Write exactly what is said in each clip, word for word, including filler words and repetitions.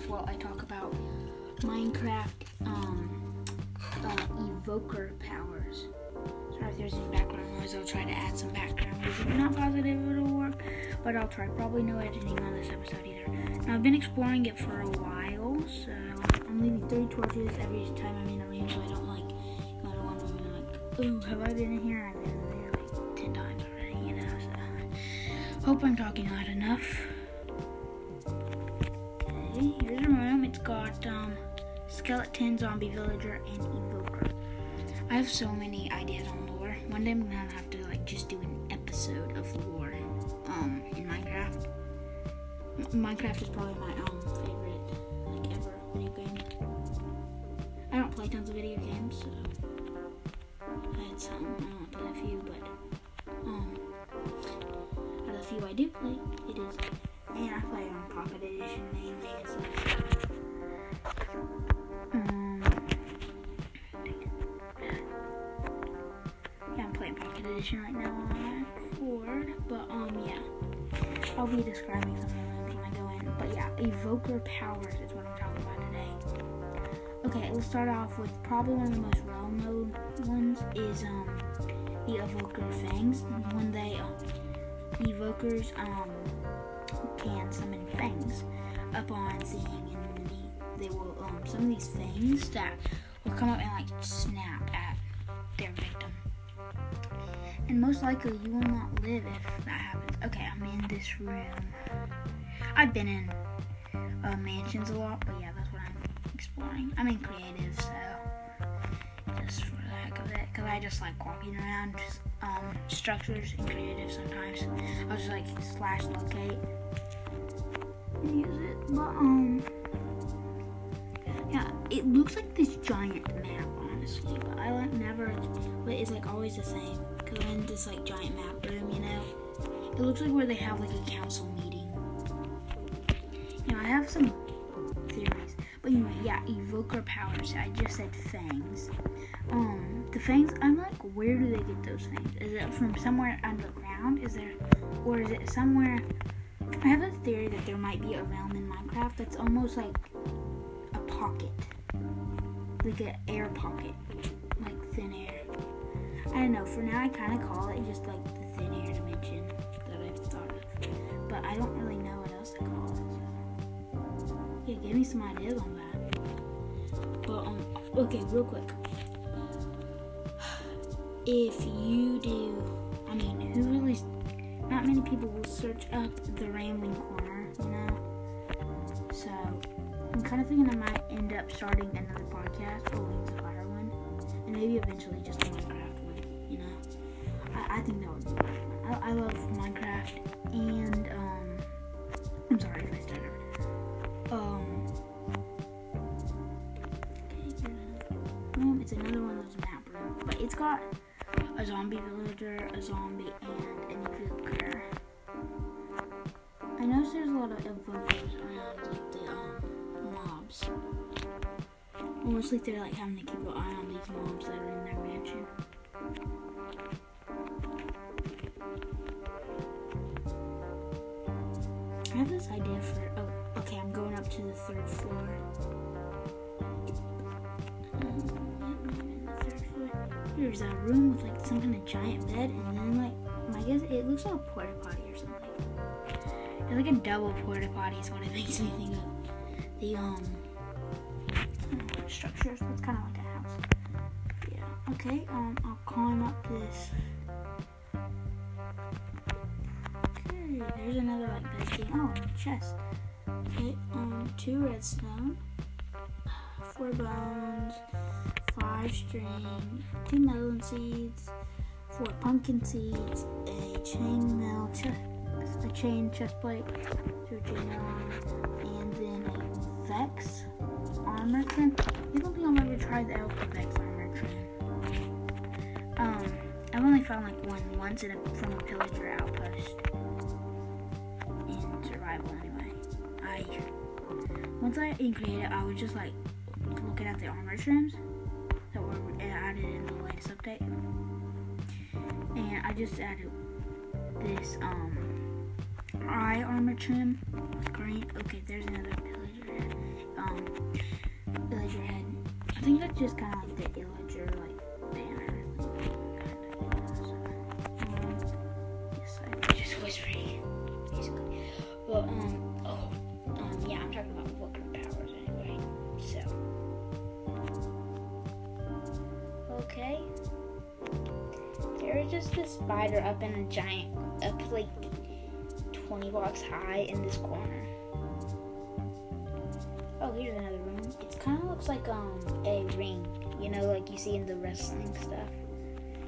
Minecraft. Well, I talk about Minecraft um, uh, evoker powers. Sorry if there's any background noise. I'll try to add some background music. I'm not positive it'll work, but I'll try. Probably no editing on this episode either. Now, I've been exploring it for a while, so I'm leaving three torches every time I'm in a room, so I don't like, I don't want to be like, ooh, have I been in here? I've been in here like ten times already, you know, so hope I'm talking loud enough. Okay, here's a room. It's got um, skeleton, zombie villager, and evoker. I have so many ideas on lore. One day I'm going to have to like just do an episode of lore um, in Minecraft. M- Minecraft is probably my um, favorite like ever video game. I don't play tons of video games, so I had some, I don't play a few, but um, out of the few I do play, it is, and I play on Pocket Edition mainly. It's like, right now on record, but um yeah, I'll be describing some of the rooms when I go in, but yeah, evoker powers is what I'm talking about today. Okay, we'll start off with probably one of the most well known ones is um the Evoker Fangs. When they um evokers um can summon fangs upon seeing an enemy, they will um some of these fangs that will come up and like snap at their victim. And most likely you will not live if that happens. Okay, I'm in this room. I've been in uh, mansions a lot, but yeah, that's what I'm exploring. I'm in creative, so just for the heck of it, because I just like walking around just, um, structures in creative sometimes. I'll just like slash locate and use it. But um, yeah, it looks like this giant map, honestly, but I like never, but it's like always the same. Because I'm in this like giant map room, you know, it looks like where they have like a council meeting. You know, I have some theories, but anyway, yeah, evoker powers. I just said fangs. Um, the fangs. I'm like, where do they get those fangs? Is it from somewhere underground? Is there, or is it somewhere? I have a theory that there might be a realm in Minecraft that's almost like a pocket, like an air pocket, like thin air. I don't know, for now I kind of call it just like the thin air dimension that I've thought of, but I don't really know what else to call it, so yeah, give me some ideas on that. But um, okay, real quick, if you do, I mean, who really, not many people will search up the Rambling Corner, you know, so I'm kind of thinking I might end up starting another podcast, or Wings of Fire one, and maybe eventually just Minecraft. You know, I, I think that would be fun. I, I love Minecraft, and, um, I'm sorry if I stutter. Um, okay, um, it's another one of those map rooms, but it's got a zombie villager, a zombie, and an evoker. I noticed there's a lot of evokers around, like, the, um, mobs. Almost like they're, like, having to keep an eye on these mobs that are in their mansion. I have this idea for, oh, okay, I'm going up to the third floor. Um, the third floor. There's a room with like some kind of giant bed, and then like, I guess it looks like a porta potty or something. It's like a double porta potty is what it makes me think of. The, um, I don't know, structure, so it's kind of like a house. Yeah, okay, um, I'll climb up this. There's another like big thing. Oh, chest. Okay, um, two redstone, four bones, five string, two melon seeds, four pumpkin seeds, a chain mail chest, a chain chest plate, two chain mail, and then a vex armor trim. I don't think I'll ever try the elf vex armor trim. Um, I've only found like one once in a, from a pillager outpost. Anyway, I once I created it, I was just like looking at the armor trims that were added in the latest update, and I just added this um eye armor trim. Green. Okay, there's another pillager, It's just kind of like the illager, like, banner. Um, yes, I'm just whispering, basically. Well, um, oh, um, yeah, I'm talking about Booker Powers anyway, so. Okay. There's just this spider up in a giant, up like twenty blocks high in this corner. Oh, here's another room. It kind of looks like um a ring, you know, like you see in the wrestling stuff.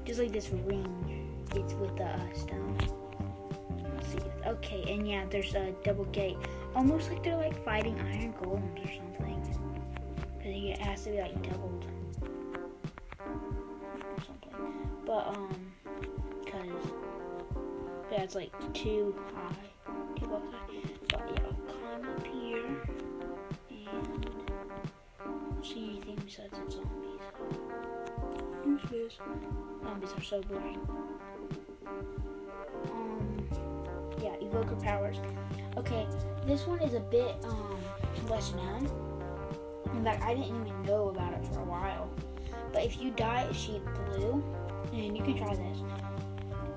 Just like this ring. It's with the uh, stone. Let's see. Okay, and yeah, there's a double gate. Almost like they're like fighting iron golems or something. But it has to be like doubled. Or something. But um, cause yeah, it's like too high, too low high. But yeah, I'll climb up here. See anything besides the zombies. Yes, zombies are so boring. Um, yeah, Evoker Powers. Okay, this one is a bit um less known. In fact, I didn't even know about it for a while. But if you dye a sheep blue, and you can try this,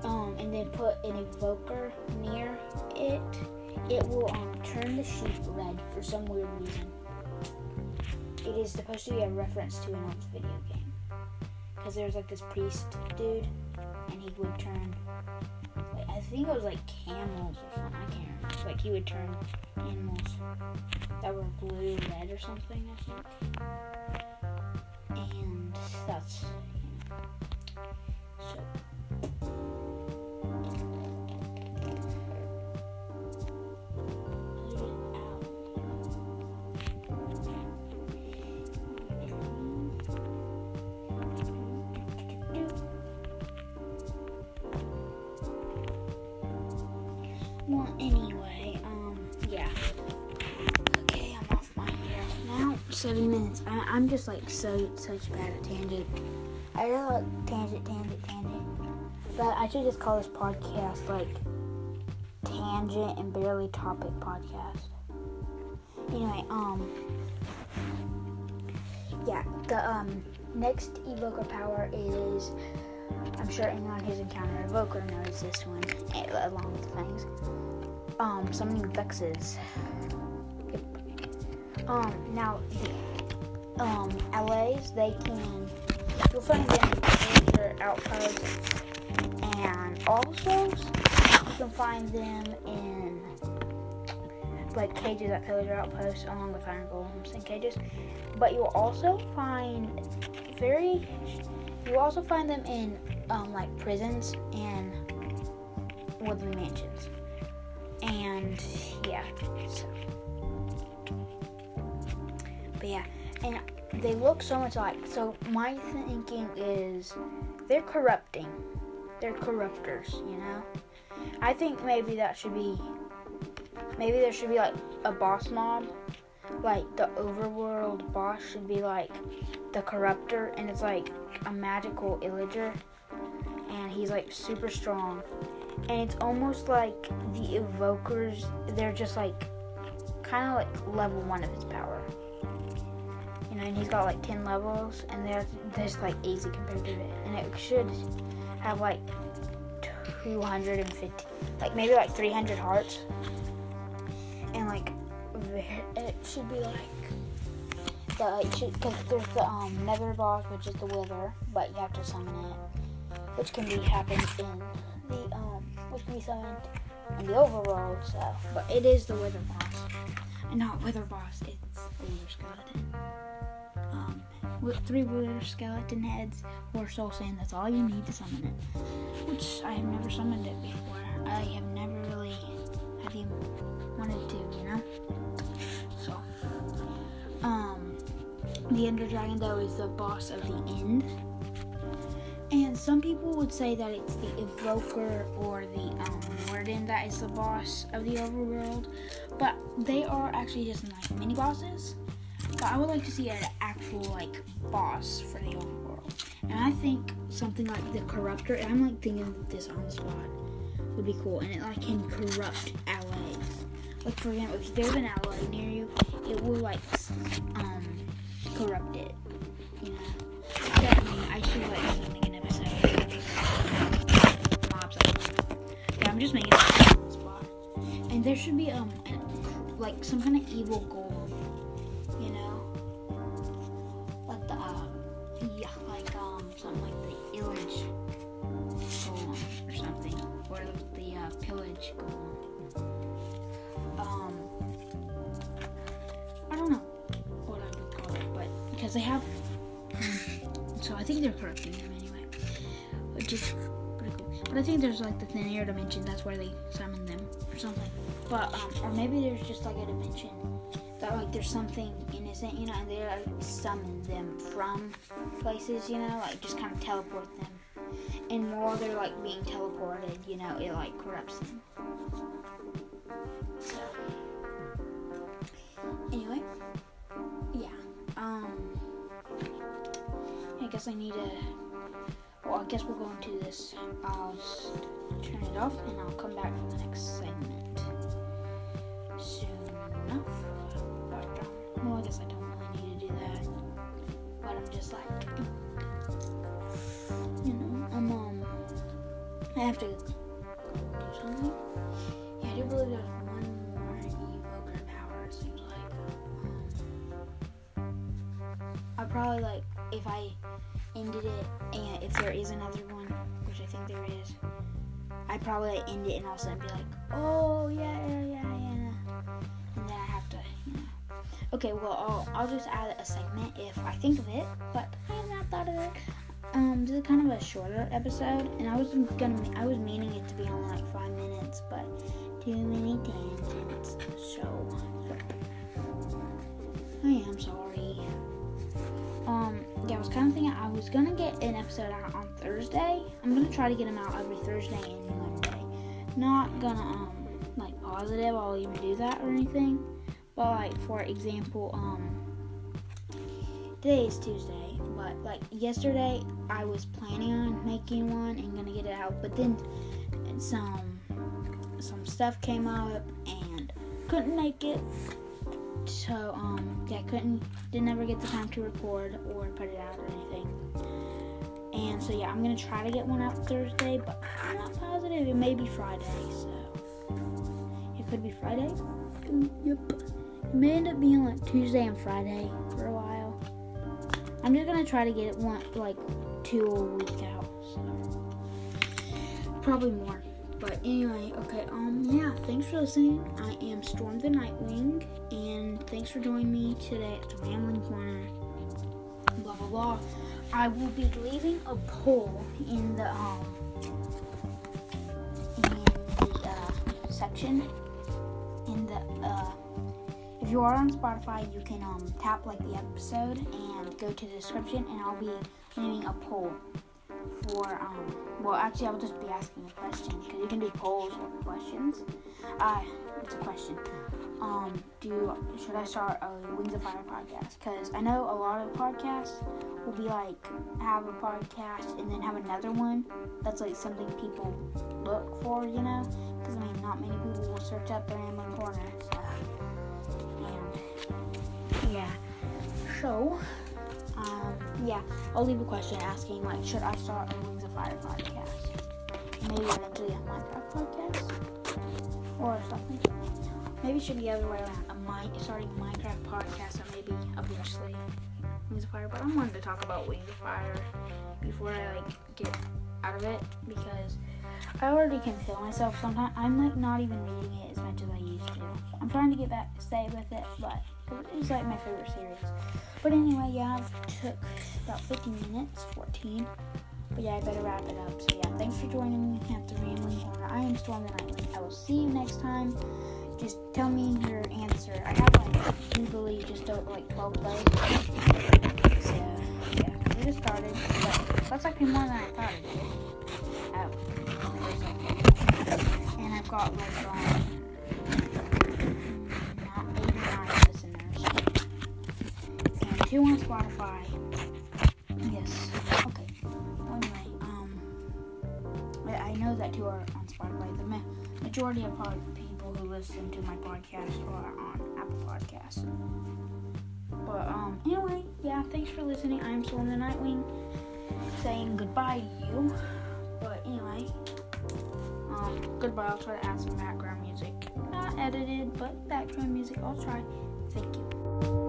um, and then put an evoker near it, it will um, turn the sheep red for some weird reason. It is supposed to be a reference to an old video game. Because there was like this priest dude, and he would turn, like, I think it was like camels or something, I can't remember. Like he would turn animals that were blue, red or something, I think. And that's, you know, so. Well, anyway, um, yeah. Okay, I'm off my hair now. Seven minutes. I, I'm just like so such bad at tangent. I really like tangent, tangent, tangent. But I should just call this podcast like Tangent and Barely Topic Podcast. Anyway, um, yeah. The um next evoker power is. I'm sure anyone who's encountered Evoker knows this one, along with Fangs. Um, summoning vexes. Yep. Um, now, the, um, L As, they can, you'll find them in pillager outposts and also you can find them in, like, cages at pillager outposts, along with iron golems and cages. But you'll also find very... You also find them in, um, like, prisons and woodland mansions. And, yeah. So. But, yeah. And they look so much alike. So, my thinking is they're corrupting. They're corruptors, you know? I think maybe that should be... Maybe there should be, like, a boss mob. Like, the overworld boss should be, like, the corruptor. And it's, like... a magical illager, and he's like super strong, and it's almost like the evokers, they're just like kind of like level one of his power, you know, and he's got like ten levels, and they're just like easy compared to it, and it should have like two hundred fifty, like maybe like three hundred hearts, and like it should be like The, cause there's the um, nether boss, which is the wither, but you have to summon it, which can be happened in the um, which can be summoned in the overworld. So, but it is the wither boss, and not wither boss. It's the wither skeleton. Um, with three wither skeleton heads or soul sand. That's all you need to summon it. Which I have never summoned it before. I have never really have even wanted to, you know. So, um. The Ender Dragon, though, is the boss of the end. And some people would say that it's the Evoker or the um, Warden that is the boss of the overworld. But they are actually just like mini-bosses. But I would like to see an actual, like, boss for the overworld. And I think something like the Corruptor, and I'm, like, thinking of this on the spot, would be cool. And it, like, can corrupt allies. Like, for example, if there's an ally near you, it will, like, um... corrupt it, you know, there should be um like some kind of evil gold, you know, like the uh, yeah, like um something like the Illage gold or something, or the uh, Pillage gold. Um, I don't know what I would call it, but because they have, so I think they're corrupting them anyway, which is pretty cool. But I think there's like the thin air dimension, that's where they summon them or something. But um, or maybe there's just like a dimension that like there's something innocent, you know, and they like summon them from places, you know, like just kind of teleport them. And while they're like being teleported, you know, it like corrupts them. So anyway, yeah. Um, I guess I need a. Well, I guess we'll go into this. I'll just turn it off, and I'll come back for the next segment soon enough. But, well, I guess I don't really need to do that. But I'm just like, you know, I'm um, I have to go do something. Yeah, I do believe there's one more evoker power. It seems like um, I probably like if I ended it, and if there is another one, which I think there is, I'd probably end it and also be like, oh yeah, yeah, yeah, yeah, and then I have to, you know. Okay, well, I'll, I'll just add a segment if I think of it, but I have not thought of it. Um, this is kind of a shorter episode, and I was gonna, I was meaning it to be only like five minutes, but too many tangents, so I am sorry. Um, yeah, I was kind of thinking I was going to get an episode out on Thursday. I'm going to try to get them out every Thursday and Monday. Not going to, um, like, positive I'll even do that or anything. But, like, for example, um, today is Tuesday. But, like, yesterday I was planning on making one and going to get it out. But then some, some stuff came up and couldn't make it. So, um, yeah, I couldn't, didn't ever get the time to record or put it out or anything. And so, yeah, I'm going to try to get one out Thursday, but I'm not positive. It may be Friday, so it could be Friday. Yep. It may end up being, like, Tuesday and Friday for a while. I'm just going to try to get one, like, two a week out, so probably more. But anyway, okay, um, yeah, thanks for listening. I am Storm the Nightwing, and thanks for joining me today at the Rambling Corner, blah, blah, blah. I will be leaving a poll in the, um, in the, uh, section, in the, uh, if you are on Spotify, you can, um, tap, like, the episode and go to the description, and I'll be leaving a poll. For, um, well, actually, I'll just be asking a question, because it can be polls or questions. Uh, it's a question. Um, do, should I start a Wings of Fire podcast? Because I know a lot of podcasts will be, like, have a podcast and then have another one. That's, like, something people look for, you know? Because, I mean, not many people will search up their Rambling Corner, so. And, yeah. So, um, yeah, I'll leave a question asking, like, should I start a Wings of Fire podcast? Maybe eventually a Minecraft podcast? Or something. Maybe it should be the other way around. I'm mi- starting a Minecraft podcast, and maybe, eventually, Wings of Fire. But I wanted to talk about Wings of Fire before I, like, get out of it. Because I already can feel myself sometimes. I'm, like, not even reading it as much as I used to. I'm trying to get back, stay with it, but it's, like, my favorite series. But anyway, yeah, it took about fifteen minutes, fourteen. But yeah, I better wrap it up. So yeah, thanks for joining me at the Rambling Corner. I am Storm the Nightwing. I will see you next time. Just tell me your answer. I have, like, usually just over, like, twelve plays. So, yeah, we just started. But that's actually more than I thought it did. Oh, and I've got, like, um... two on Spotify. Yes. Okay. Anyway, um, I know that two are on Spotify. The ma- majority of people who listen to my podcast are on Apple Podcasts. But um, anyway, yeah. Thanks for listening. I'm Storm the Nightwing, saying goodbye to you. But anyway, um, goodbye. I'll try to add some background music. not edited, but background music I'll try. Thank you.